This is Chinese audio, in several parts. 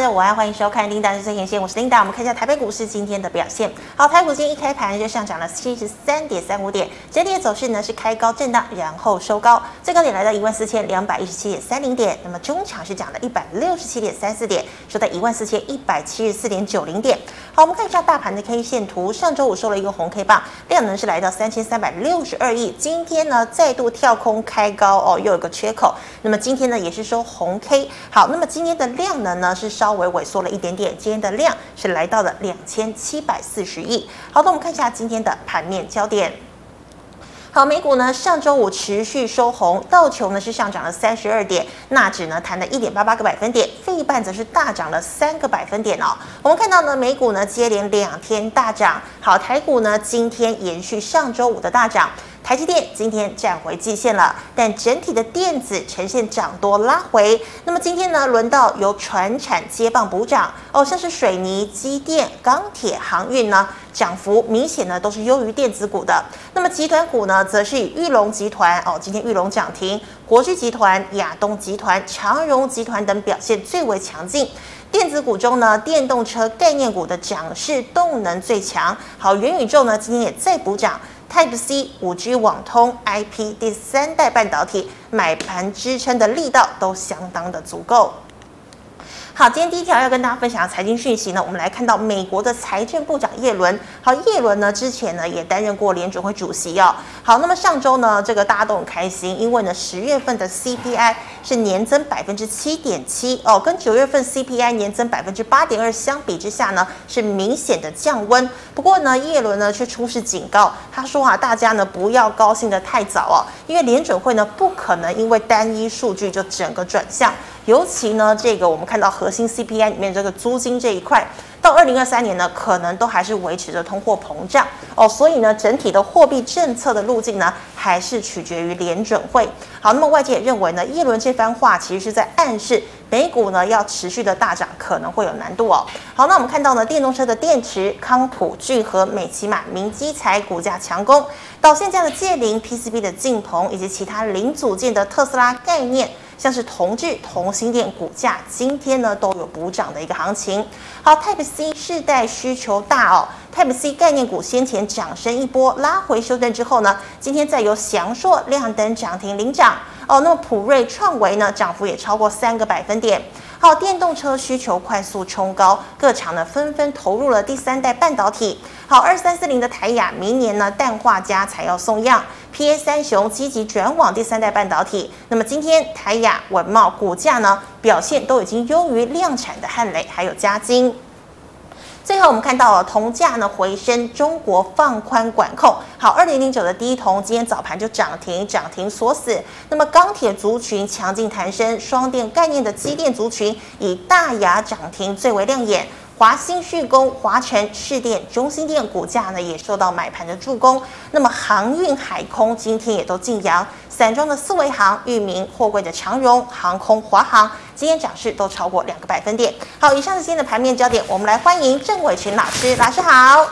的午安，欢迎收看 Linda 的最前线，我是 Linda。我们看一下台北股市今天的表现。好，台股今天一开盘就上涨了 73.35 点，整体的走势呢是开高震荡，然后收高，最高点来到 14,217.30 点，那么中场是涨了 167.34 点，收在 14,174.90 点。好，我们看一下大盘的 K 线图，上周五收了一个红 K 棒，量能是来到3362亿，今天呢再度跳空开高哦，又有个缺口，那么今天呢也是收红 K。好，那么今天的量能呢是稍微萎缩了一点点，今天的量是来到了2740亿。好的，我们看一下今天的盘面焦点。好，美股呢上周五持续收红，道琼呢是上涨了32点，纳指呢弹了 1.88 个百分点，费半则是大涨了3个百分点哦。我们看到呢，美股呢接连2天大涨，好，台股呢今天延续上周五的大涨，台积电今天站回季线了，但整体的电子呈现涨多拉回。那么今天呢，轮到由传产接棒补涨哦，像是水泥、机电、钢铁、航运呢，涨幅明显呢都是优于电子股的。那么集团股呢，则是以裕隆集团哦，今天裕隆涨停，国巨集团、亚东集团、长荣集团等表现最为强劲。电子股中呢，电动车概念股的涨势动能最强。好，元宇宙呢，今天也再补涨。Type-C、5G 网通、IP 第三代半导体买盘支撑的力道都相当的足够。好，今天第一条要跟大家分享的财经讯息呢，我们来看到美国的财政部长耶伦。好，耶伦呢之前呢也担任过联准会主席哦。好，那么上周呢，这个大家都很开心，因为呢10月份的 CPI 是年增7.7%哦，跟9月份 CPI 年增8.2%相比之下呢，是明显的降温。不过呢，耶伦呢却出示警告，他说啊，大家呢不要高兴的太早哦，因为联准会呢不可能因为单一数据就整个转向。尤其呢，这个我们看到核心 CPI 里面这个租金这一块，到2023年呢，可能都还是维持着通货膨胀哦，所以呢，整体的货币政策的路径呢，还是取决于联准会。好，那么外界也认为呢，耶伦这番话其实是在暗示美股呢要持续的大涨可能会有难度哦。好，那我们看到呢，电动车的电池、康普、聚合、美骑马、明基材股价强攻，导线架的界零、PCB 的劲鹏以及其他零组件的特斯拉概念。像是同志、同心店股价今天呢都有补涨的一个行情。好 ，Type-C 世代需求大哦。Type-C 概念股先前涨升一波，拉回修正之后呢，今天再由祥硕亮灯涨停领涨哦。那么普瑞、创维呢，涨幅也超过3个百分点。好，电动车需求快速冲高，各厂呢纷纷投入了第三代半导体。好，2340的台亚明年呢氮化镓材料送样。PA 三雄积极转往第三代半导体，那么今天台亚、稳懋股价呢表现都已经优于量产的汉磊还有嘉晶。最后我们看到了铜价呢回升，中国放宽管控。好，2009的第一铜今天早盘就涨停锁死。那么钢铁族群强劲弹升，双电概念的机电族群以大亚涨停最为亮眼。华兴、旭工、华晨、士电、中兴电股价呢也受到买盘的助攻。那么航运、海空今天也都晋扬，散装的四维航、裕民、货柜的长荣、航空、华航今天涨势都超过2个百分点。好，以上是今天的盘面焦点，我们来欢迎郑伟群老师，老师好。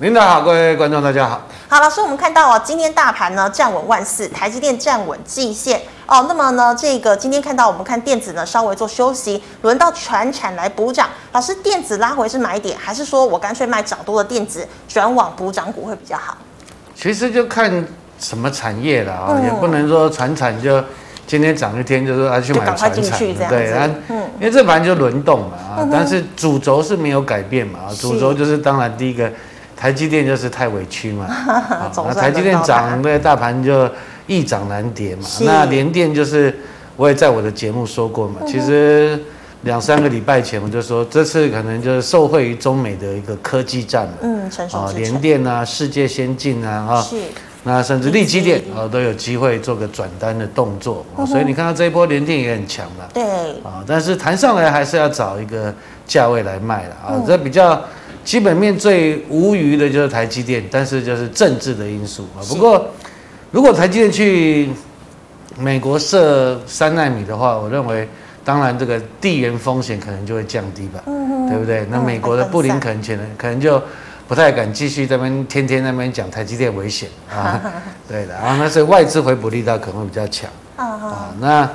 领导好，各位观众大家好。好，老师，我们看到哦，今天大盘呢站稳14000，台积电站稳季线哦。那么呢，这个今天看到我们看电子呢稍微做休息，轮到传产来补涨。老师，电子拉回是买点，还是说我干脆卖涨多的电子，转往补涨股会比较好？其实就看什么产业了啊、哦，也不能说传产就今天涨一天就说啊去买传产，对，因为这盘就轮动嘛啊，但是主轴是没有改变嘛啊，主轴就是当然第一个。台积电就是太委屈嘛，那台积电涨，那大盘就易涨难跌嘛。那联电就是我也在我的节目说过嘛，其实2-3个礼拜前我就说，这次可能就是受惠于中美的一个科技战嘛，成熟之联电啊、世界先进啊，哈，那甚至力积电啊都有机会做个转单的动作，所以你看到这一波联电也很强了，对啊，但是弹上来还是要找一个价位来卖了啊，这比较。基本面最无虞的就是台积电，但是就是政治的因素。不过，如果台积电去美国设3奈米的话，我认为当然这个地缘风险可能就会降低吧，对不对？那美国的布林肯可能就不太敢继续在那边天天那边讲台积电危险啊，对的啊，那所以外资回补力道可能会比较强啊。那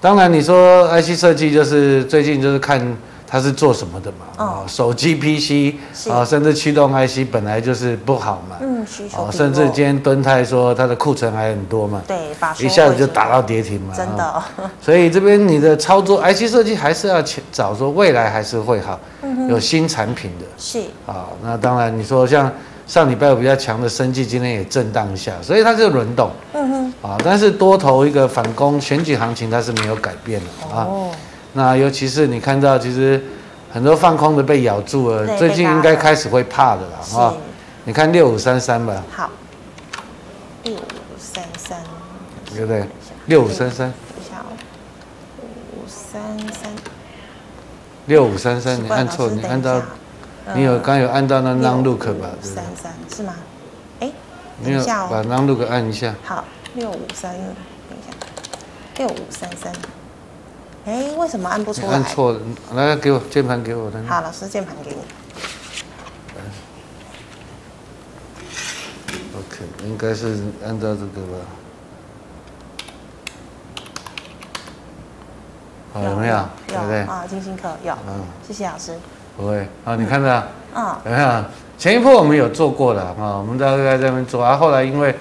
当然你说 IC 设计就是最近就是看。它是做什么的嘛？哦，手机 PC 啊，甚至驱动 IC 本来就是不好嘛。嗯，需求。哦，甚至今天敦泰说它的库存还很多嘛。对，一下子就打到跌停嘛。真的、哦。所以这边你的操作 IC 设计还是要找说未来还是会好，有新产品的。是。啊、哦，那当然你说像上礼拜有比较强的生技，今天也震荡一下，所以它是轮动。嗯哼。啊、哦，但是多头一个反攻选举行情它是没有改变的啊。哦。那尤其是你看到，其实很多放空的被咬住了，最近应该开始会怕的啦。哈、哦，你看6533吧。好，6533，对不对？6533。等一下哦，6533，你按错，你按到，你有刚有按到那 non-look 吧？6533是吗？哎，你有把 non-look 按一下。好，6533。哎，为什么按不出来？按错了，来给我键盘，给我的。好，老师，键盘给你。OK， 应该是按照这个吧。好，有没有？有，对不对？啊，金星课有。嗯，谢谢老师。不会啊，你看到？嗯。有没有？前一波我们有做过的啊，我们大概在那边做啊，后来因为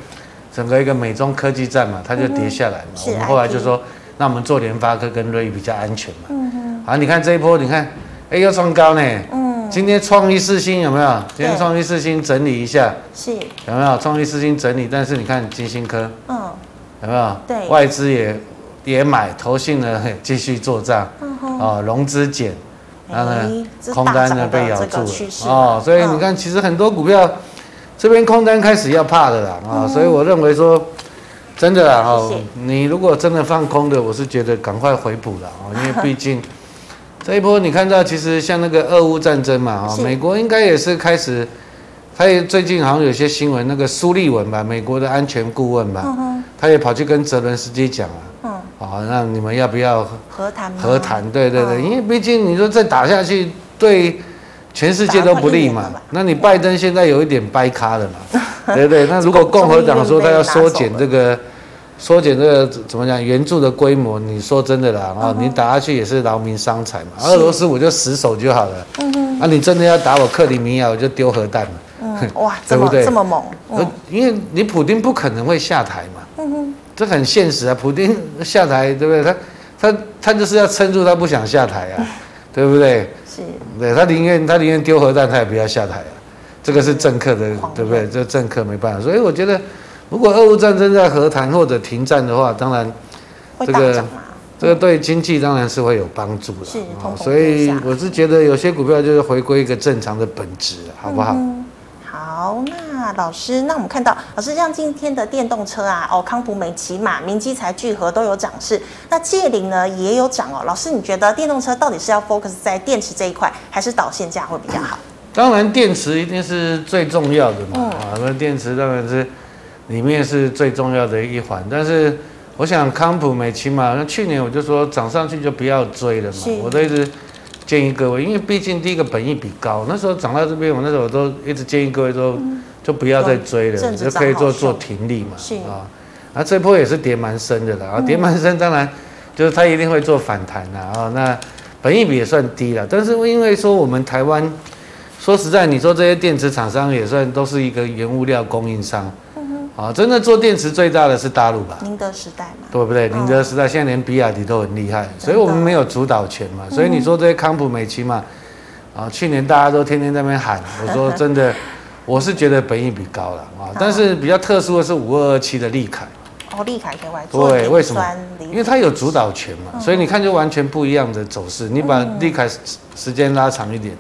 整个一个美中科技战嘛，它就跌下来嘛，我们后来就说。那我们做联发科跟瑞昱比较安全嘛。嗯好，你看这一波，你看，哎、欸，又创高呢。嗯。今天创意四星有没有？今天创意四星整理一下。是。有没有创意四星整理？但是你看金星科，嗯，有没有？对。外资也买，投信呢继续做账。嗯哼。哦，融资减，然后呢，空单呢被咬住了。哦，所以你看，其实很多股票这边空单开始要怕的啦啊、哦，所以我认为说。真的啦哈，你如果真的放空的，我是觉得赶快回补了啊，因为毕竟这一波你看到，其实像那个俄乌战争嘛啊，美国应该也是开始，他也最近好像有些新闻，那个苏利文吧，美国的安全顾问吧，他也跑去跟泽伦斯基讲了，啊，那你们要不要和谈？和谈，对对对，因为毕竟你说再打下去对全世界都不利嘛，那你拜登现在有一点掰咖了嘛。对对，那如果共和党说他要缩减这个怎么讲援助的规模，你说真的啦，哦、你打下去也是劳民伤财嘛。俄罗斯我就死守就好了，嗯、啊，你真的要打我克里米亚，我就丢核弹嘛。嗯、哇，对不对？这么猛、嗯，因为你普丁不可能会下台嘛，嗯、这很现实啊。普丁下台，对不对？他就是要撑住，他不想下台啊，对不对？是，对他宁愿丢核弹，他也不要下台啊。这个是政客的，对不对？这政客没办法，所以我觉得，如果俄乌战争在和谈或者停战的话，当然，这个对经济当然是会有帮助的。所以我是觉得有些股票就是回归一个正常的本质，好不好？嗯、好，那老师，那我们看到老师像今天的电动车啊，哦，康普美、骑马、明基材、聚合都有涨势，那界霖呢也有涨哦。老师，你觉得电动车到底是要 focus 在电池这一块，还是导线架会比较好？当然，电池一定是最重要的嘛，啊，那电池当然是里面是最重要的一环。但是，我想康普美起码，那去年我就说涨上去就不要追了嘛，我都一直建议各位，因为毕竟第一个本益比高，那时候涨到这边，我那时候都一直建议各位说，就不要再追了，就可以做停利嘛，啊，那这波也是跌蛮深的啦，啊，跌蛮深，当然就是它一定会做反弹啦，啊，那本益比也算低了，但是因为说我们台湾。说实在，你说这些电池厂商也算都是一个原物料供应商，嗯、啊，真的做电池最大的是大陆吧？宁德时代嘛，对不对？宁德时代现在连比亚迪都很厉害，所以我们没有主导权嘛。所以你说这些康普美奇嘛，啊，去年大家都天天在那边喊，我说真的，我是觉得本益比高了啊，但是比较特殊的是5227的立凯，哦，立凯可以外做对，为什么？因为它有主导权嘛，所以你看就完全不一样的走势。你把立凯时间拉长一点。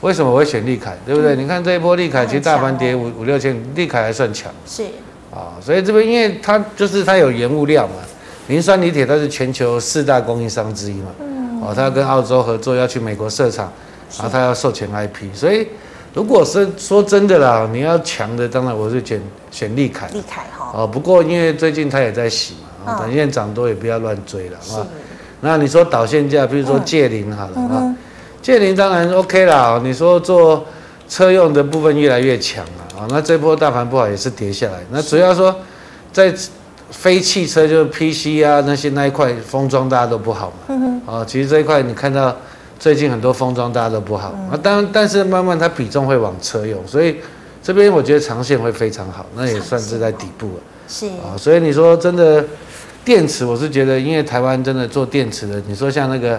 为什么我会选利凯，对不对？你看这一波利凯，其实大盘跌5、6千，利凯还算强。是啊、哦，所以这边因为它就是它有原物料嘛，磷酸锂铁它是全球4大供应商之一嘛。嗯。哦，它要跟澳洲合作，要去美国设厂，然后它要授权 IP。所以如果是说真的啦，你要强的，当然我是选利凯。利凯哈。哦，不过因为最近它也在洗嘛，哦、等现在涨多也不要乱追了啊。那你说导线架，比如说界霖好了啊。嗯界霖当然 OK 啦，你说做车用的部分越来越强了啊，那这波大盘不好也是跌下来，那主要说在非汽车就是 PC 啊那些那一块封装大家都不好嘛，啊、嗯，其实这一块你看到最近很多封装大家都不好，那当然，但是慢慢它比重会往车用，所以这边我觉得长线会非常好，那也算是在底部了。是啊、哦，所以你说真的电池，我是觉得因为台湾真的做电池的，你说像那个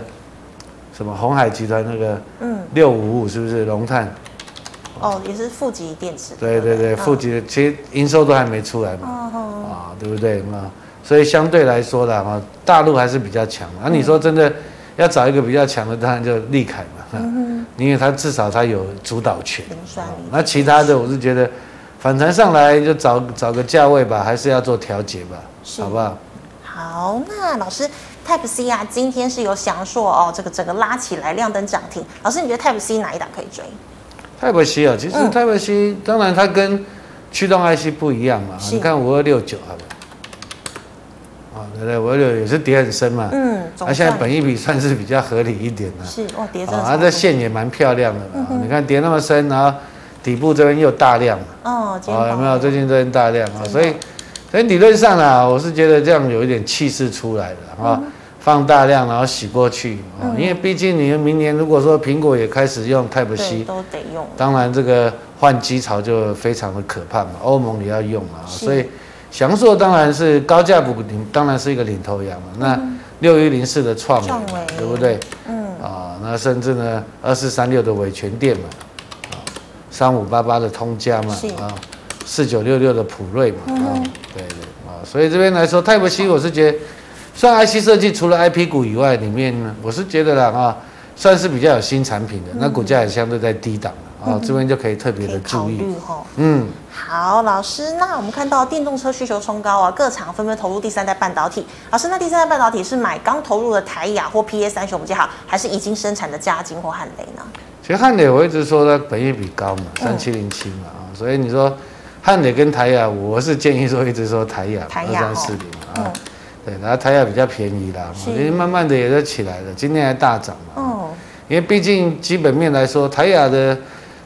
什么鸿海集团那个655是不是龙碳？哦，也是负极电池。对对对，负极的、其实营收都还没出来嘛，对不对嘛？所以相对来说啦，大陆还是比较强。啊，你说真的要找一个比较强的，当然就立凯嘛，因为他至少他有主导权。那其他的我是觉得反弹上来就找个价位吧，还是要做调节吧，好不好？好，那老师 Type-C 啊，今天是有翔硕哦，这个整个拉起来亮灯涨停。老师，你觉得 Type-C 哪一档可以追？Type-C 啊，其实 Type-C、当然它跟驱动 IC 不一样嘛。你看5269好了，啊，对不对？5269也是跌很深嘛。它、现在本益比算是比较合理一点了、是哦，跌真的。它的线也蛮漂亮的嘛。你看跌那么深，然后底部这边又大量嘛。有没有？最近这边大量啊，所以理论上啦，我是觉得这样有一点气势出来的啊。放大量，然后洗过去，因为毕竟你明年如果说苹果也开始用 Type-C， 都得用。当然，这个换机潮就非常的可怕嘛，欧盟也要用嘛，所以翔硕当然是高价股，当然是一个领头羊嘛。那6104的创惟，对不对？那甚至呢2436的伟全电嘛，3588的通家嘛，4966的普瑞嘛，对对所以这边来说 Type-C 我是觉得。算 IC 设计除了 IP 股以外，里面我是觉得啦算是比较有新产品的，那股价也相对在低档这边就可以特别的注意。好，老师，那我们看到电动车需求冲高啊，各厂纷纷投入第三代半导体。老师，那第三代半导体是买刚投入的台亚或 PA 三雄比较好，还是已经生产的嘉晶或汉磊呢？其实汉磊我一直说它本益比高嘛，3707嘛所以你说汉磊跟台亚，我是建议说一直说台亚2340啊。对，然后台亚比较便宜啦，因为慢慢的也就起来了，今天还大涨嘛。因为毕竟基本面来说，台亚的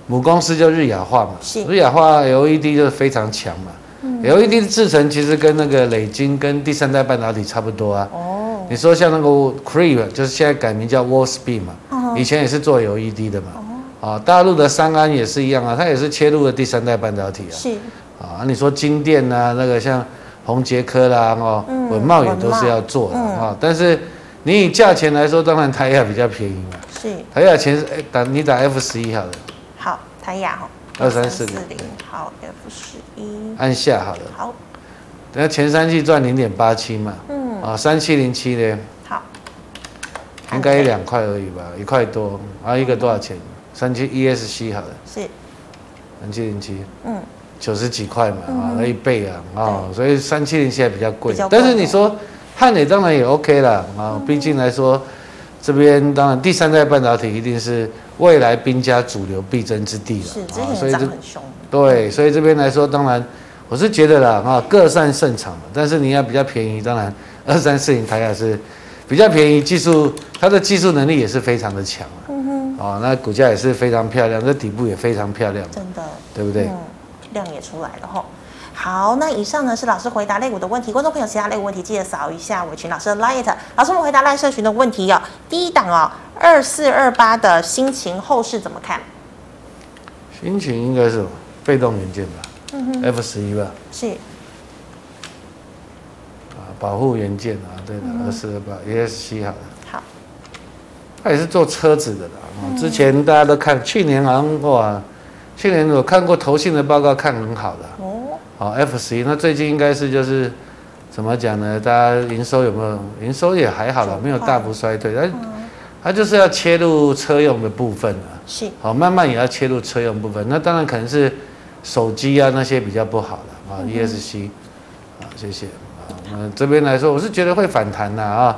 母公司就日亚化嘛，日亚化 LED 就非常强嘛。LED 的制程其实跟那个磊晶跟第三代半导体差不多啊。你说像那个 Cree 就是现在改名叫 Wolfspeed 嘛，以前也是做 LED 的嘛。大陆的三安也是一样啊，它也是切入了第三代半导体啊。你说晶电啊，那个像。宏捷科啦，稳懋也都是要做的但是你以价钱来说，当然台亚比较便宜嘛。是，台亚前你打 F11好了。好，台亚2340。好 ，F11。按下好了。好。等下前三季赚0.87嘛。3707呢？好。应该2块而已吧，1块多啊，一个多少钱？37ESC好了。是。3707。90几块嘛，那一倍啊，所以3707现在比较贵，但是你说汉磊当然也 OK 啦，毕竟来说，这边当然第三代半导体一定是未来兵家主流必争之地了，是，之前涨很凶，对，所以这边来说，当然我是觉得啦，各擅胜场，但是你要比较便宜，当然2340台亚是比较便宜，技术它的技术能力也是非常的强那股价也是非常漂亮，这底部也非常漂亮，真的，对不对？量也出来了吼，好，那以上呢是老师回答类股的问题，观众朋友其他类股问题记得扫一下伟群老师的 LINE， 老师我们回答 LINE 社群的问题第一档2428的新秦后市怎么看？新秦应该是被动元件吧，F11 吧，是，保护元件对的，2428 ESC 好了，好，它也是做车子的之前大家都看，去年好像去年我看过投信的报告，看很好的F11， 那最近应该是就是怎么讲呢？大家营收有没有？营收也还好了，没有大幅衰退，但它就是要切入车用的部分了。是，好，慢慢也要切入车用部分。那当然可能是手机啊那些比较不好了ESC 谢谢这边来说，我是觉得会反弹的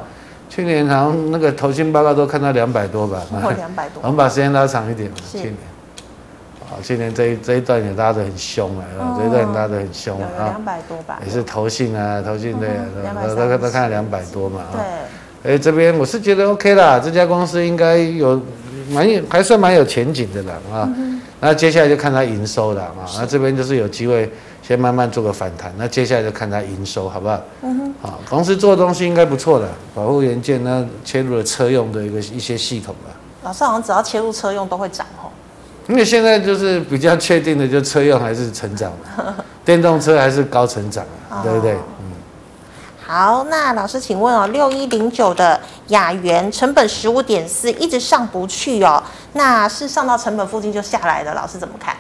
去年好像那个投信报告都看到200多吧，200多，我们把时间拉长一点，去年。去年这一段也拉得很凶这一段拉得很凶200多吧，也是投信的，都看200多嘛。对，这边我是觉得 OK 啦，这家公司应该有还算蛮有前景的啦那接下来就看它营收啦那这边就是有机会先慢慢做个反弹，那接下来就看它营收好不好？好，公司做的东西应该不错的，保护元件呢切入了车用的一些系统啦。老师好像只要切入车用都会涨哦。因为现在就是比较确定的，就车用还是成长嘛，电动车还是高成长啊，对不对？嗯。好，那老师请问哦，6109的亚元成本15.4一直上不去哦，那是上到成本附近就下来了，老师怎么看？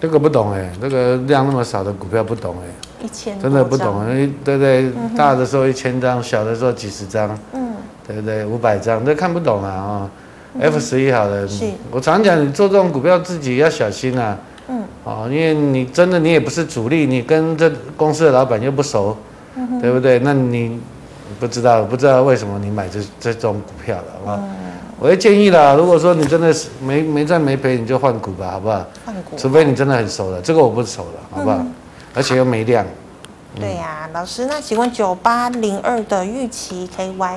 这个不懂哎，那个量那么少的股票不懂哎，1000真的不懂，对不对？大的时候1000张，小的时候几十张，嗯，对不对？500张，这看不懂啊啊。F11好了，我常讲你做这种股票自己要小心啊，嗯，哦，因为你真的你也不是主力，你跟这公司的老板又不熟，嗯、对不对？那你不知道为什么你买这种股票了，好不好？嗯、我也建议啦，如果说你真的是没赚没赔，你就换股吧，好不好？换股，除非你真的很熟了，这个我不熟了，好不好？嗯、而且又没量。嗯、对呀、啊，老师，那请问9802的预期 KY。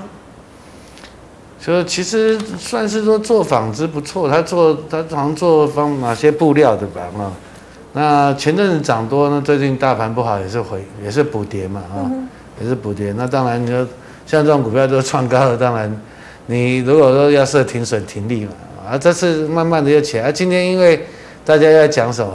所以其实算是说做纺织不错，他好像做哪些布料的吧啊、哦？那前阵子涨多，那最近大盘不好也是补跌嘛啊、哦，嗯、也是补跌。那当然你就像这种股票都创高了，当然你如果说要设停损停利嘛啊，这次慢慢的又起来。啊、今天因为大家要讲什么？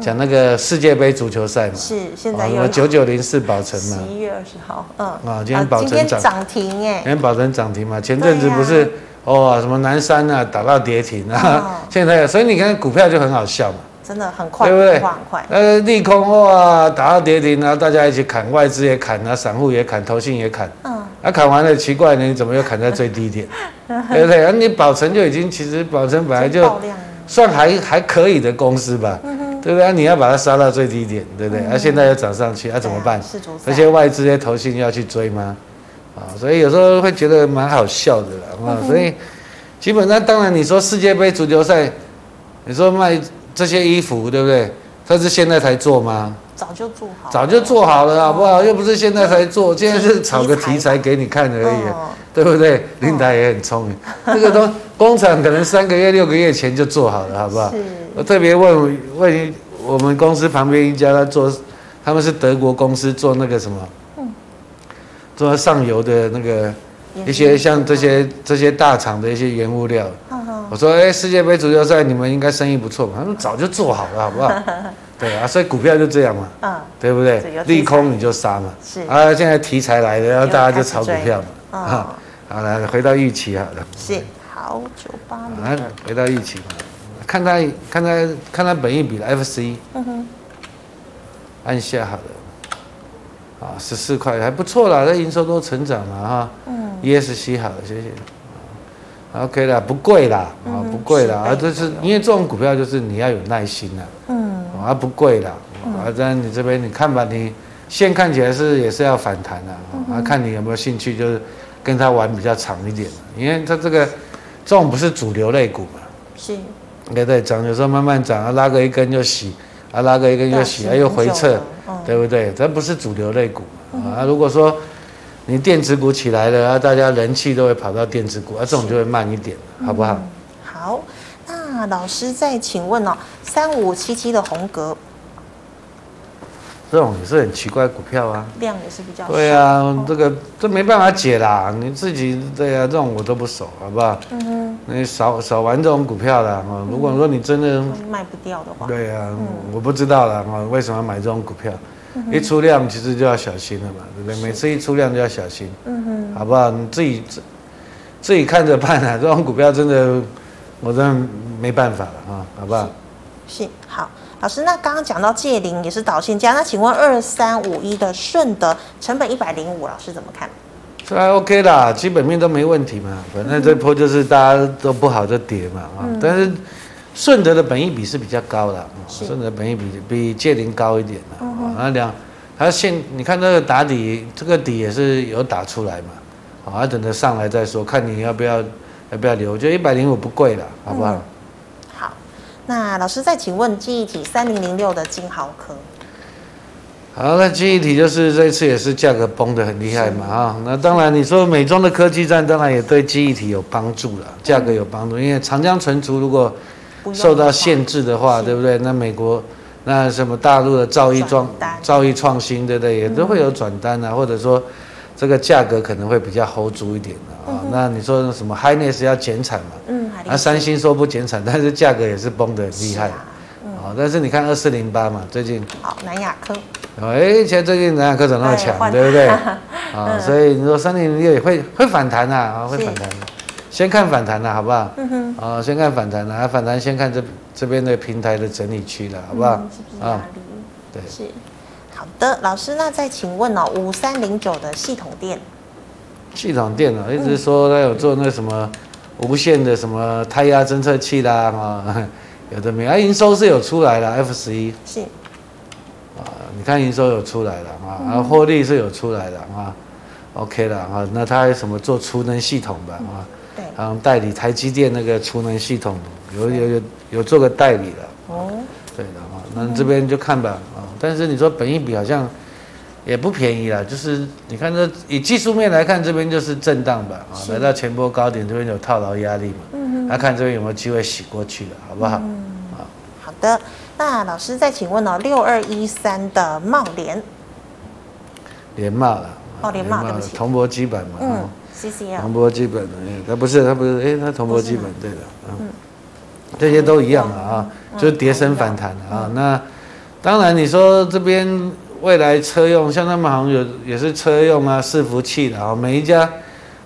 讲那个世界杯足球赛嘛，是现在有9904宝城嘛，11月20号，嗯，啊，今天宝城涨停哎，今天宝城涨停嘛，前阵子不是哦什么南山啊打到跌停啊，现在所以你看股票就很好笑嘛，真的很快，对不对？很快，利空后啊打到跌停，然后大家一起砍，外资也砍啊，散户也砍，投信也砍，嗯，啊砍完了奇怪你怎么又砍在最低点，对不对？啊你宝城就已经其实宝城本来就算还可以的公司吧。对不对、啊？你要把它杀到最低点，对不对？啊，现在又涨上去，啊，怎么办？而且外资的投信要去追吗？啊，所以有时候会觉得蛮好笑的啦。啊，所以基本上，当然你说世界杯足球赛，你说卖这些衣服，对不对？它是现在才做吗？早就做好，早就做好了，好不好？又不是现在才做，现在是炒个题材给你看而已，对不对？Linda也很聪明，这个都工厂可能3个月、6个月前就做好了，好不好？我特别问我们公司旁边一家，他们是德国公司做那个什么，做上游的那个一些像这些大厂的一些原物料。我说，哎，世界杯足球赛你们应该生意不错吧？他们早就做好了，好不好？对啊，所以股票就这样嘛，嗯，对不对？利空你就杀嘛，是啊，现在题材来了，然后大家就炒股票嘛，啊，好了，回到预期好了，是好9802，回到预期嘛。看他本益比的 FC， 按下好了，啊，14块还不错啦，它营收都成长了哈，嗯 ，ESC 好了，谢谢 ，OK 啦，不贵啦，啊，不贵啦，啊，就是因为这种股票就是你要有耐心啦，嗯，啊，不贵啦，啊，但你这边你看吧，你现看起来也是要反弹啦，啊，看你有没有兴趣，就是跟他玩比较长一点，因为它这种不是主流类股嘛，是。对对，涨有时候慢慢涨啊，拉个一根就洗，啊拉个一根就洗，啊又回撤，对不对？这不是主流类股啊。如果说你电子股起来了，啊大家人气都会跑到电子股，啊这种就会慢一点，好不好？好，那老师再请问哦，3577的宏格，这种也是很奇怪股票啊，量也是比较少。对啊，这没办法解啦，你自己对啊，这种我都不熟，好不好？你少玩这种股票啦，如果说你真的卖不掉的话，对啊，我不知道啦，为什么要买这种股票？一出量其实就要小心了嘛，对不对？每次一出量就要小心，好不好？你自己看着办啊，这种股票真的我真的没办法了啊，好不好？是好，老师，那刚刚讲到界零也是导线价，那请问2351的顺德成本105，老师怎么看？这还 OK 啦，基本面都没问题嘛，反正这波就是大家都不好就跌嘛啊。但是顺德的本益比是比较高的，顺德本益比界零高一点的啊。那它你看这个打底，这个底也是有打出来嘛，啊，等着上来再说，看你要不要留。我觉得105不贵了，好不好？好，那老师再请问记忆体3006的金豪科。好，那记忆体就是这次也是价格崩得很厉害嘛啊，那当然你说美中的科技战当然也对记忆体有帮助了，价格有帮助，因为长江存储如果受到限制的话，对不对？那美国那什么大陆的兆易创新，对不对？也都会有转单啊，或者说这个价格可能会比较 hold 住一点啊，啊、嗯。那你说什么 Highness 要减产嘛？嗯，那三星说不减产，但是价格也是崩得很厉害。但是你看2408嘛，最近好南亚科，哎，现在最近南亚科涨那么强，对不对？啊、所以你说3006也会反弹啊，会反弹。先看反弹啦、啊，好不好？嗯哼。啊，先看反弹啦、啊，反弹先看这边的平台的整理区啦，好不好？啊、嗯，对，是。好的，老师，那再请问哦，5309的系统电，系统电啊、哦，一直说他有做那什么无线的什么胎压侦测器啦，啊。有的没有，营收是有出来了 ，F11 是啊，你看营收有出来了啊，然后获利是有出来的啊 ，OK 了啊，那他还有什么做储能系统吧啊，对，然后代理台积电那个储能系统有做个代理了哦，对的啊，那这边就看吧啊，但是你说本益比好像也不便宜啦，就是你看这以技术面来看，这边就是震荡吧啊，来到前波高点这边有套牢压力嘛，嗯，那、啊、看这边有没有机会洗过去了，好不好？嗯好的，那老师再请问哦，6213的茂联，联茂了，哦，联茂，对不起，铜箔基板嘛，嗯 ，CCL， 铜箔基板，它不是，哎、欸，它铜箔基板，对的，嗯，这些都一样的啊、嗯，就是跌升反弹啊、嗯。那当然，你说这边未来车用，像他们好像有也是车用啊，伺服器的啊，每一家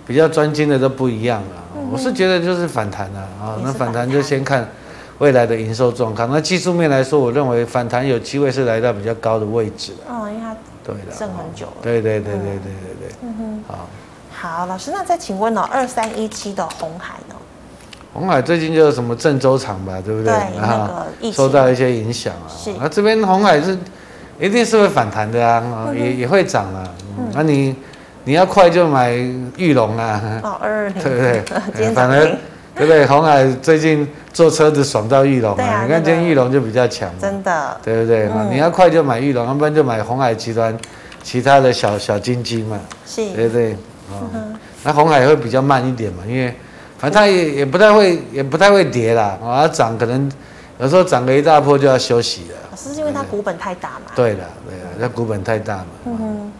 比较专精的都不一样啊、嗯。我是觉得就是反弹啊，啊，那反弹就先看。未来的营收状况，那技术面来说，我认为反弹有机会是来到比较高的位置的。哦，因为它对了，剩很久了。对。嗯哼，好，老师，那再请问哦，2317的鸿海呢？鸿海最近就是什么郑州厂吧，对不对？对，那个疫情受到一些影响啊。是。那这边鸿海是一定是会反弹的啊，嗯、也会涨啊。嗯，那、啊、你要快就买裕隆啊。哦，220。对不对？今天反而。对不对？鸿海最近坐车子爽到裕隆啊！你看今天裕隆就比较强，真的，对不对？嗯、你要快就买裕隆，要不然就买鸿海集团其他的小金鸡嘛，是，对不对？嗯嗯、那鸿海会比较慢一点嘛，因为反正它也不太会跌啦，啊，涨可能有时候涨个一大波就要休息了。是因为它股本太大嘛？对的，对啊，它股本太大嘛。嗯哼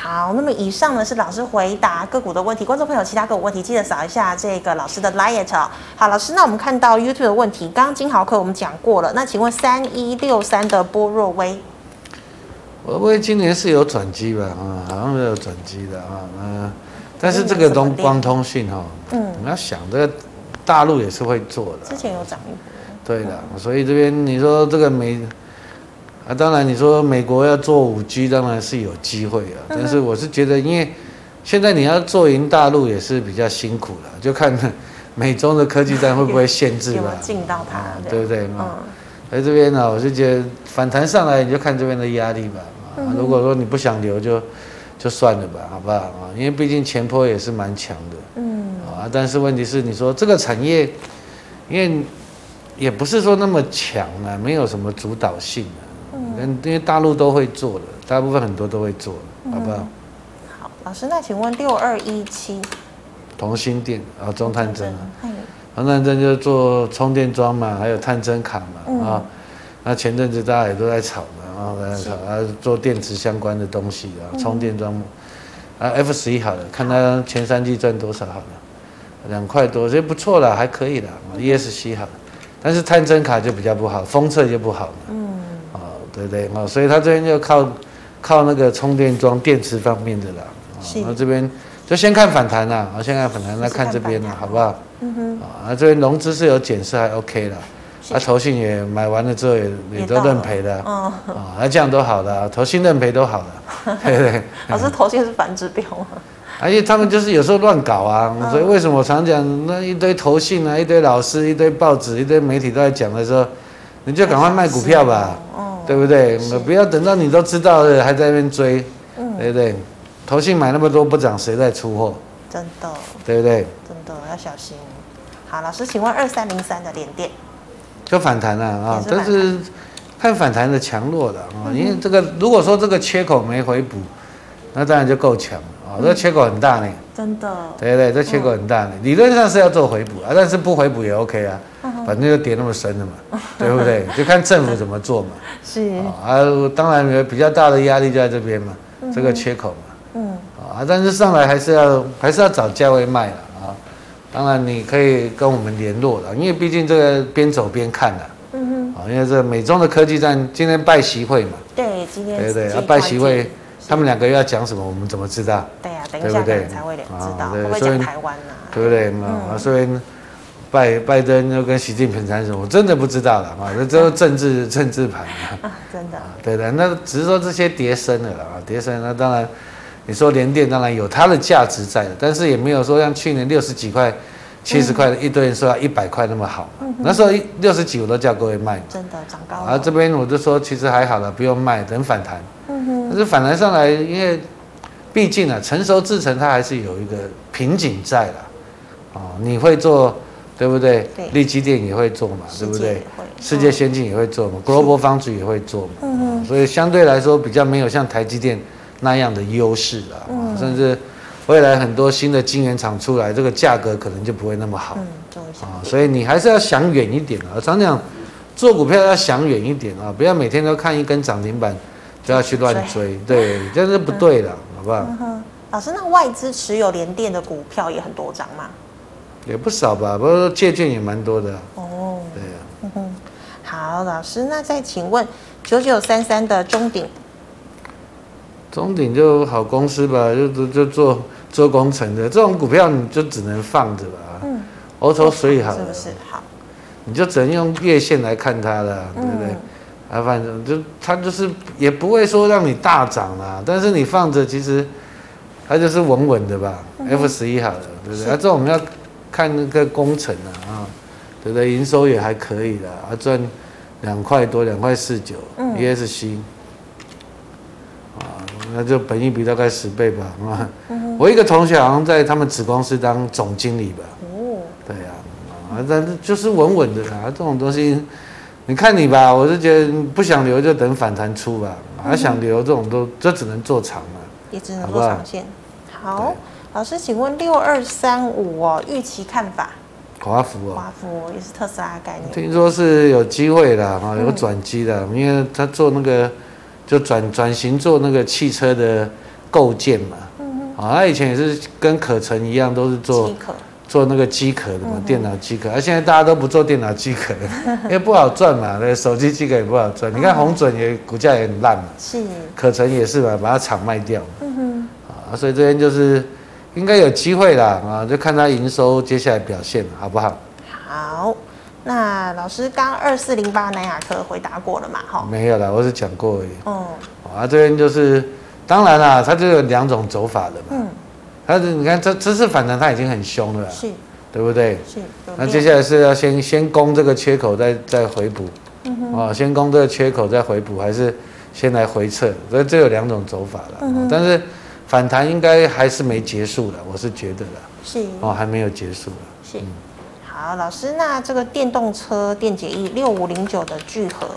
好，那么以上呢是老师回答个股的问题，观众朋友其他个股问题记得扫一下这个老师的 liet 哦。好，老师，那我们看到 YouTube 的问题，刚刚金豪科我们讲过了，那请问3163的波若威，波若威今年是有转机吧？啊，好像是有转机的啊，但是这个东光通讯哈，嗯，你要想这个大陆也是会做的，之前有涨一波，对的，所以这边你说这个没。啊，当然，你说美国要做5G， 当然是有机会啊。但是我是觉得，因为现在你要做赢大陆也是比较辛苦了，就看美中的科技战会不会限制吧，有没有进到它、啊，对不对？嗯。在这边呢、啊，我是觉得反弹上来你就看这边的压力吧。啊、如果说你不想留就算了吧，好不好？啊，因为毕竟前波也是蛮强的。嗯。啊，但是问题是，你说这个产业，因为也不是说那么强啊，没有什么主导性啊。因为大陆都会做的，大部分很多都会做的、嗯，好不好？好，老师，那请问6217，同心电啊，中探针啊，中探针就是做充电桩嘛，还有探针卡嘛、嗯哦、那前阵子大家也都在炒嘛，啊、哦，做电池相关的东西啊，充电桩、嗯、啊 ，F11好了，看它前三季赚多少好了，2块多，这不错了，还可以了 ，ESC 好了，但是探针卡就比较不好，封测就不好了。嗯对不对？所以他这边就靠那个充电桩电池方面的啦。那这边就先看反弹啦，先看反弹，那看这边啦，好不好？嗯哼。啊，这边融资是有减，是还 OK 啦。啊，投信也买完了之后也都认赔的。哦。啊，这样都好的，投信认赔都好的，对不对？老师，投信是反指标吗？而且他们就是有时候乱搞啊，所以为什么我常讲那一堆投信啊，一堆老师，一堆报纸，一堆媒体都在讲的时候，你就赶快卖股票吧。对不对？不要等到你都知道了还在那边追，嗯、对不对？投信买那么多不涨，谁在出货？真的，对不对？真的要小心。好，老师，请问2303的联电就反弹了啊、哦，但是看反弹的强弱的啊、哦，因为这个如果说这个缺口没回补，那当然就够强啊、哦，这个缺口很大呢，真的，对不对？这缺口很大呢，理论上是要做回补啊，但是不回补也 OK 啊。反正就跌那么深了嘛，对不对？就看政府怎么做嘛。是啊，当然比较大的压力就在这边嘛，这个缺口嘛。嗯。啊，但是上来还是要找价位卖了啊。当然你可以跟我们联络了，因为毕竟这个边走边看的。嗯哼。啊，因为这美中的科技战今天拜习会嘛。对，今天。对对，拜习会，他们两个要讲什么，我们怎么知道？对呀、啊，等一下对才会知道，啊、会不会讲台湾呢、啊？对不对？啊、嗯，所以拜登就跟习近平谈什么，我真的不知道了啊，这都政治盘啊，真的。对的，那只是说这些跌升了啊，跌升那当然。你说联电当然有它的价值在的，但是也没有说像去年60几块、70块的一堆人说要100块那么好嘛。嗯、那时候60几我都叫各位卖，真的涨高了。然后这边我就说其实还好了，不用卖，等反弹。嗯哼。但是反弹上来，因为毕竟啊，成熟制程它还是有一个瓶颈在啦。哦，你会做对不对？对。力积电也会做嘛，对不对？世界先进也会做嘛 ，Global Foundry 也会做嘛。嗯。所以相对来说比较没有像台积电。那样的优势啦，甚至未来很多新的晶圆厂出来，这个价格可能就不会那么好，啊，所以你还是要想远一点啊。常讲做股票要想远一点啊，不要每天都看一根涨停板就要去乱追，对，这是不对的，好不好？老师，那外资持有联电的股票也很多张吗？也不少吧，不过借券也蛮多的。哦，对啊。好，老师，那再请问9933的中鼎。中鼎就好公司吧，就做工程的这种股票，你就只能放着吧。嗯，欧洲水好了，是不是好？你就只能用月线来看它了，对不对？啊，反正就它就是也不会说让你大涨啦，但是你放着其实它就是稳稳的吧。F11好了，对不对？啊，这种要看那个工程啊，对不对？营收也还可以的，啊，赚2块多，2块49，ESC。那就本益比大概10倍吧，我一个同学好像在他们子公司当总经理吧。哦，对啊，但是就是稳稳的啦，这种东西，你看你吧，我是觉得不想留就等反弹出吧，还想留这种都就只能做长了，也只能做长线。好，老师，请问6235哦，预期看法？华孚啊，华孚也是特斯拉的概念，听说是有机会啦，有转机的，因为他做那个。就转型做那个汽车的构件嘛，啊，他以前也是跟可成一样，都是做那个机壳的嘛，电脑机壳，而现在大家都不做电脑机壳，因为不好赚嘛，手机机壳也不好赚。你看红准也股价也很烂嘛，是，可成也是嘛，把它厂卖掉，啊，所以这边就是应该有机会啦，啊，就看它营收接下来表现好不好？好。那老师刚2408南亚科回答过了嘛？哈，没有啦，我是讲过而已。哦、啊，这边就是，当然啦，它就有2种走法的嘛。嗯，它你看这次反弹它已经很凶了啦，是，对不对？是。那接下来是要先攻这个缺口，再回补。啊，先攻这个缺口再回补，还是先来回撤？所以这有2种走法了。但是反弹应该还是没结束了，我是觉得啦。是。哦，还没有结束了。是。好，老师，那这个电动车电解液6509的聚合，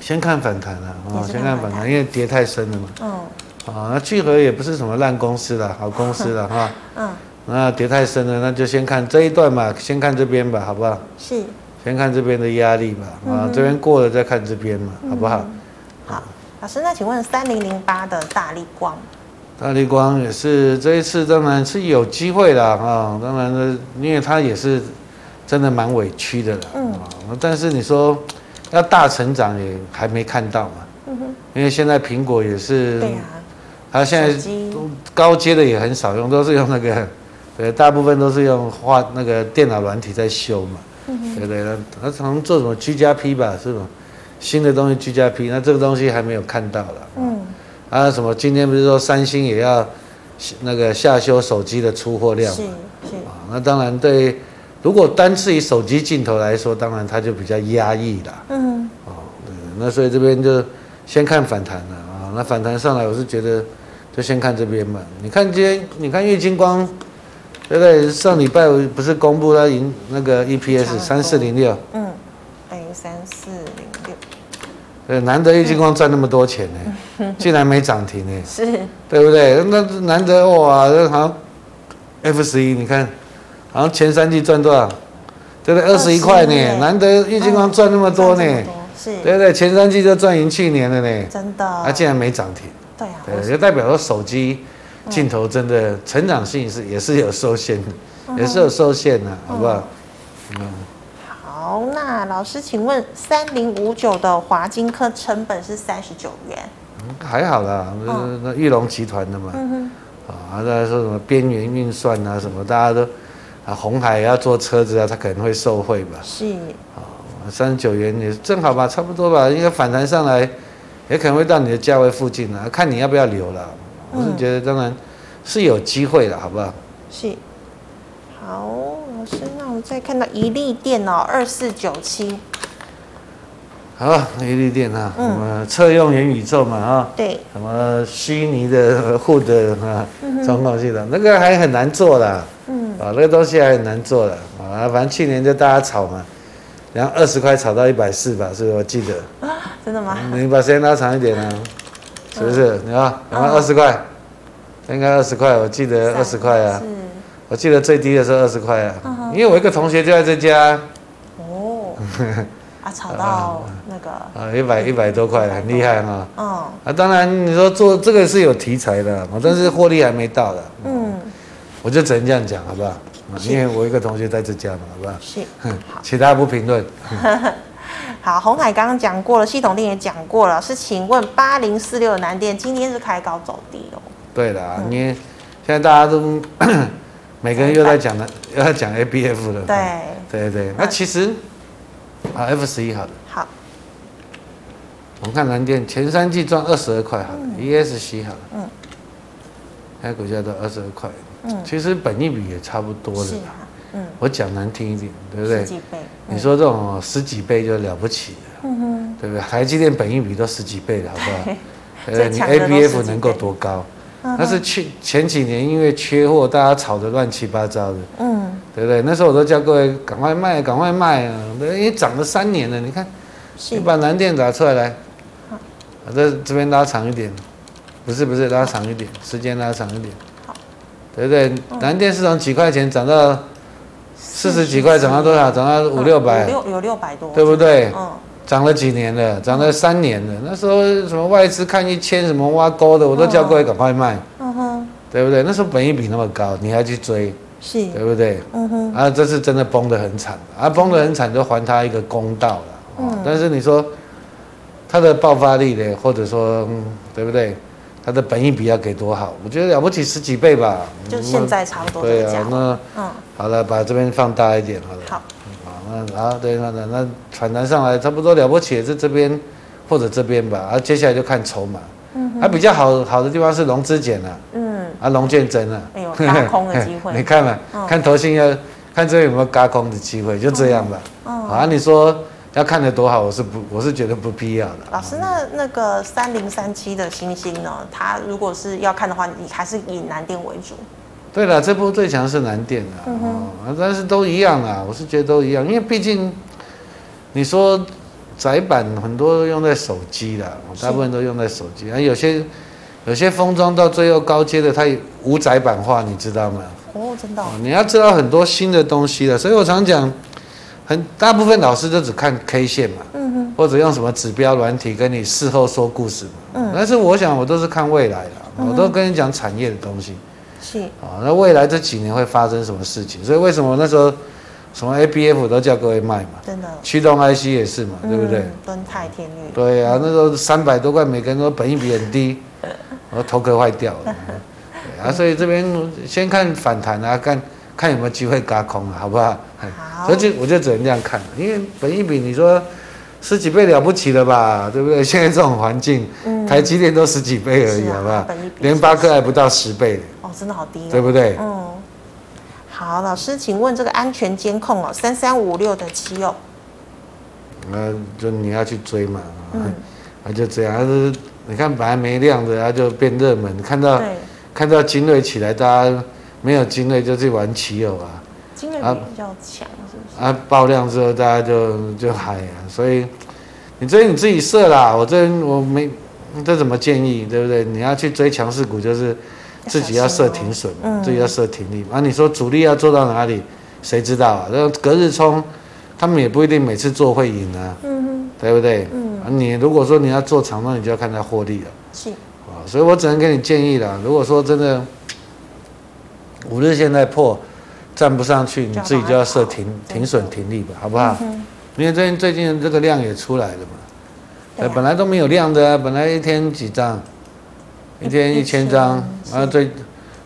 先看反弹啦，先看反弹，因为跌太深了嘛。嗯。啊，那聚合也不是什么烂公司啦，好公司啦哈。嗯。那跌太深了，那就先看这一段嘛，先看这边吧，好不好？是。先看这边的压力吧，啊，这边过了再看这边嘛，好不好？好，老师，那请问3008的大立光。大立光也是这一次当然是有机会啦啊、哦，当然呢，因为他也是真的蛮委屈的啦，但是你说要大成长也还没看到嘛，因为现在苹果也是，对啊，他现在高阶的也很少用，都是用那个，对，大部分都是用画那个电脑软体在修嘛，对不对？他常做什么居家 P 吧，是吗？新的东西居家 P， 那这个东西还没有看到了，啊，什么？今天不是说三星也要那个下修手机的出货量嘛？是啊，那当然对，如果单次以手机镜头来说，当然它就比较压抑啦。嗯。哦，对，那所以这边就先看反弹了啊。那反弹上来，我是觉得就先看这边嘛。你看今天，你看玉晶光，对不对？上礼拜我不是公布它盈那个 EPS 3406？嗯，3406。对，难得玉晶光赚那么多钱呢、欸。竟然没涨停呢，是，对不对？那难得哇，好像 F11， 你看，好像前3季赚多少？对不对？21块呢，难得玉晶光赚那么多呢，是，对不对？前3季就赚赢去年了呢，真的，它竟然没涨停，对啊，就代表说手机镜头真的成长性是也是有受限的，也是有受限的，好不好？嗯。好，那老师，请问3059的华金科成本是39元，还好啦，那裕隆集团的嘛，啊，大家说什么边缘运算啊，什么大家都啊，鸿海要做车子啊，它可能会受惠吧？是。39元也正好吧，差不多吧，应该反弹上来，也可能会到你的价位附近啦，看你要不要留了。我是觉得当然是有机会的，好不好？是。好，老师，那我们再看到一利电哦，2497。好，一利电啊，我们测用元宇宙嘛啊，对，什么虚拟的护的啊，中控系统那个还很难做啦，啊，那个东西还很难做啦，啊，反正去年就大家炒嘛，然后20块炒到140吧，是不是？我记得。啊，真的吗？你把时间拉长一点啊。是不是？你看，20块，应该20块，我记得20块啊。我记得最低的时候20块啊，因为我一个同学就在这家。哦。啊，炒到那个。啊，100多块，很厉害哈。嗯。啊，当然你说做这个是有题材的，但是获利还没到的。嗯。我就只能这样讲，好不好？因为我一个同学在这家嘛，好不好？是。其他不评论。好，鸿海刚刚讲过了，系统电也讲过了。是，请问8046南电今天是开高走低哦？对啦，因为现在大家都每个人又在讲的，又在讲 ABF 了。对，那其实啊 ，F11 好了。好，我们看南电前3季赚22块好了 ，ESC 好了，现在股价都22块，其实本益比也差不多了。我讲难听一点，对不对？你说这种10几倍就了不起了，对不对？台积电本益比都10几倍了，好不好？你 ABF 能够多高？但是前几年因为缺货，大家炒得乱七八糟的，对不对？那时候我都叫各位赶快卖，赶快卖啊！因为涨了3年了，你看，你把南电打出来，这边拉长一点，不是拉长一点，时间拉长一点，对不对？南电是从几块钱涨到。40几块涨到多少？涨到500-600，有600多，对不对？涨了几年了？涨了3年了。那时候什么外资看1000什么挖沟的，我都叫各位赶快卖，对不对？那时候本益比那么高，你还去追，是，对不对？啊，这次真的崩得很惨啊，崩得很惨就还他一个公道了。但是你说他的爆发力呢，或者说对不对？它的本益比要给多好？我觉得了不起10几倍吧，就现在差不多这个价。对啊，那好了，把这边放大一点好了。好，那啊对，那反弹上来差不多了不起，是这边或者这边吧。啊，接下来就看筹码。比较好的地方是融资减了。融券增了。哎呦，轧空的机会。你看嘛，看投信要看这边有没有轧空的机会，就这样吧。啊，你说。要看得多好，我是觉得不必要的。老师，那个3037的星星呢？它如果是要看的话，你还是以南电为主。对了，这波最强是南电的，但是都一样啊，我是觉得都一样，因为毕竟你说载板很多都用在手机啦，大部分都用在手机，有些封装到最后高阶的，它无载板化，你知道吗？哦，真的哦。你要知道很多新的东西了，所以我常讲。大部分老师都只看 K 线嘛，或者用什么指标软体跟你事后说故事嘛，但是我想我都是看未来啦，我都跟你讲产业的东西，是啊，那未来这几年会发生什么事情？所以为什么那时候什么 ABF 都叫各位卖嘛，真的，驱动 IC 也是嘛，对不对？敦泰、天宇，对啊，那时候300多块，每个人都本益比很低，我头壳坏掉了，啊，所以这边先看反弹啊，看有没有机会軋空啊，好不好？所以我就只能这样看，因为本益比你说10几倍了不起了吧，对不对？现在这种环境，台积电都10几倍而已，好不好？联发科还不到10倍的，哦，真的好低，对不对？好，老师，请问这个安全监控哦，3356的7哦，就你要去追嘛，就这样，你看本来没亮的，它就变热门，看到精锐起来，大家没有精锐就去玩奇偶啊。因为比较强，是不是？啊，爆量之后大家就嗨啊，所以你追你自己设啦，我没这怎么建议，对不对？你要去追强势股，就是自己要设停损，自己要设停利。啊，你说主力要做到哪里，谁知道啊？那隔日冲，他们也不一定每次做会赢啊，对不对？你如果说你要做长，那你就要看他获利了。是。所以我只能给你建议啦。如果说真的5日现在破站不上去，你自己就要设停损停利吧，好不好？因为最近这个量也出来了嘛，本来都没有量的啊，本来一天几张，一天1000张，啊，最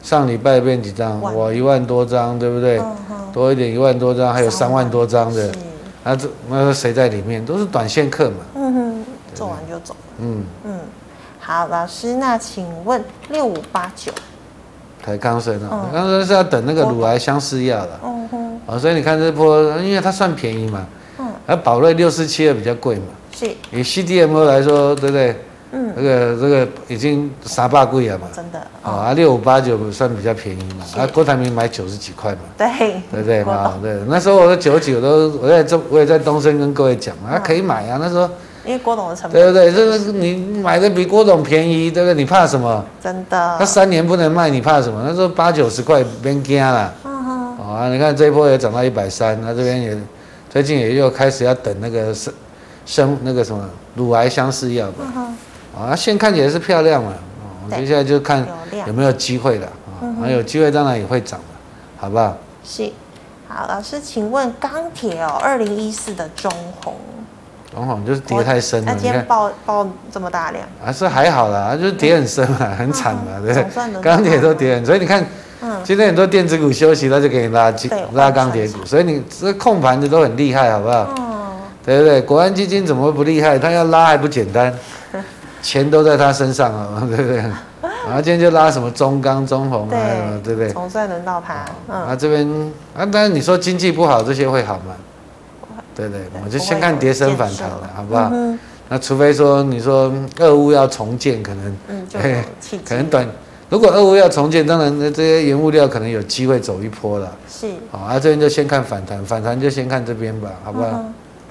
上礼拜变几张，哇，1万多张，对不对？多一点1万多张，还有3万多张的，啊，那谁在里面？都是短线客嘛。嗯哼，做完就走。嗯嗯，好，老师，那请问6589。台康生啊，康生是要等那个乳癌相似药了。嗯哼。啊，所以你看这波，因为它算便宜嘛。嗯。而宝瑞647比较贵嘛。是。以 CDMO 来说，对不对？嗯。这个已经300贵了嘛。真的。啊，6589算比较便宜嘛。啊，郭台铭买90几块嘛。对。对不对嘛？对。那时候我的99都，我也在东升跟各位讲嘛，可以买啊。那时候。因为郭董的成本，对不对？这你买的比郭董便宜，对不对？你怕什么？真的，他3年不能卖，你怕什么？那时候80-90块别惊啦。嗯哼。啊，你看这一波也涨到130，那这边也最近也又开始要等那个什么乳癌相似药吧。嗯哼。啊，现看起来是漂亮嘛。哦，接下来就看有没有机会了。啊，有机会当然也会涨了，好不好？是。好，老师，请问钢铁哦，2014的中红。往往就是跌太深了，那今天爆这么大量，啊是还好啦，就是跌很深嘛，很惨嘛，对不对？钢铁都跌很，所以你看，今天很多电子股休息，它就给你拉钢铁股，所以你这控盘的都很厉害，好不好？对不对？国安基金怎么会不厉害？它要拉还不简单，钱都在它身上啊，对不对？然后今天就拉什么中钢、中红啊，对不对？总算轮到它，啊这边啊，当然你说经济不好，这些会好吗？对对，我就先看跌升反弹了，好不好？那除非说你说俄乌要重建，可能，可能短。如果俄乌要重建，当然这些原物料可能有机会走一波了。是。好，啊这边就先看反弹，反弹就先看这边吧，好不好？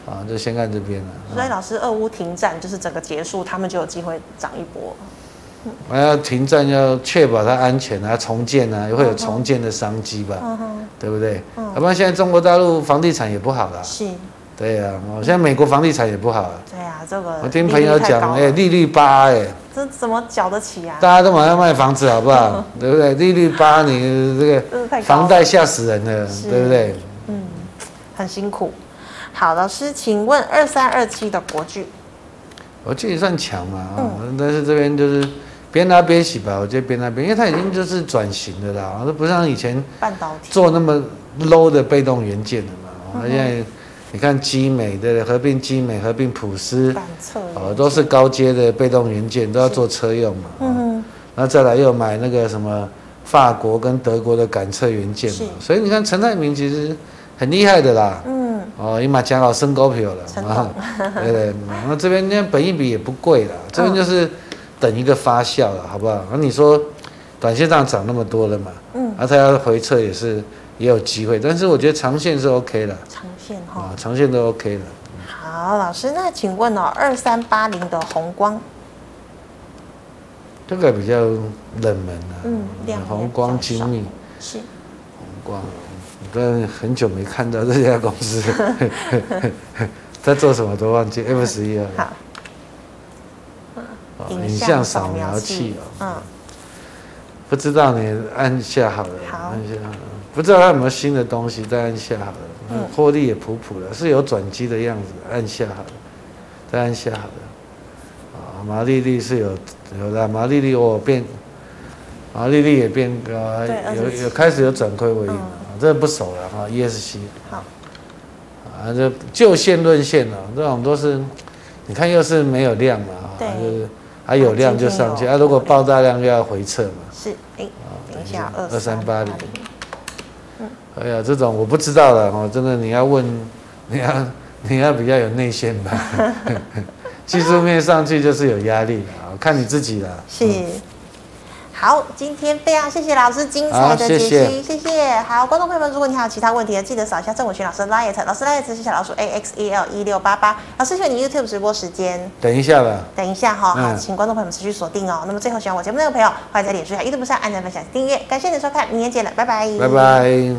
啊，就先看这边了。所以老师，俄乌停战就是整个结束，他们就有机会涨一波。我要停战，要确保它安全啊，重建啊，会有重建的商机吧？对不对？要不然现在中国大陆房地产也不好了。是。对呀，现在美国房地产也不好了。对呀，这个我听朋友讲，哎，利率8，哎，这怎么缴得起啊？大家都马上卖房子，好不好？对不对？利率8，你这个房贷吓死人了，对不对？嗯，很辛苦。好，老师，请问2327的国巨，国巨也算强嘛？但是这边就是边拉边洗吧，我觉得边拉边，因为它已经就是转型的啦，它不像以前做那么 low 的被动元件的嘛，现在。你看基美的合并基美合并普斯，都是高阶的被动元件，都要做车用嘛。嗯。那再来又买那个什么法国跟德国的感测元件嘛。所以你看陈泰明其实很厉害的啦。嗯。哦，伊嘛讲到升高票了。啊。对对。那这边那本益比也不贵啦，这边就是等一个发酵了，好不好？那你说短线上涨那么多了嘛？嗯。啊，它要回撤也有机会，但是我觉得长线是 OK 的。长线哈，长线都 OK 的。好，老师，那请问哦，2380的红光，这个比较冷门啊。红光精密是红光，我很久没看到这家公司，他做什么都忘记。F11啊，好，影像扫描器哦，不知道你按下好了，按下好了。不知道它有没有新的东西，再按下好了。获利也普普了，是有转机的样子，按下好了，再按下好了。啊，毛利率是有的，毛利率毛利率也变高，有开始有转亏为盈了。这不熟了哈 ，ESC。好。啊，就线论线了，这种都是，你看又是没有量嘛，就是还有量就上去，啊，如果爆大量又要回撤嘛。是，哎，等一下，2380。哎呀，这种我不知道了哦，真的你要比较有内线吧，技术面上去就是有压力了，看你自己了。是，好，今天非常谢谢老师精彩的解析，谢谢。好，观众朋友们，如果你还有其他问题，记得扫一下郑伟群老师 Line， 老师 Line 是小老鼠 AXEL1688，老师请你 YouTube 直播时间，等一下吧，等一下哈，请观众朋友们持续锁定哦。那么最后喜欢我节目的朋友，欢迎在脸书、YouTube 上按赞、分享、订阅，感谢你的收看，明天见了，拜拜，拜拜。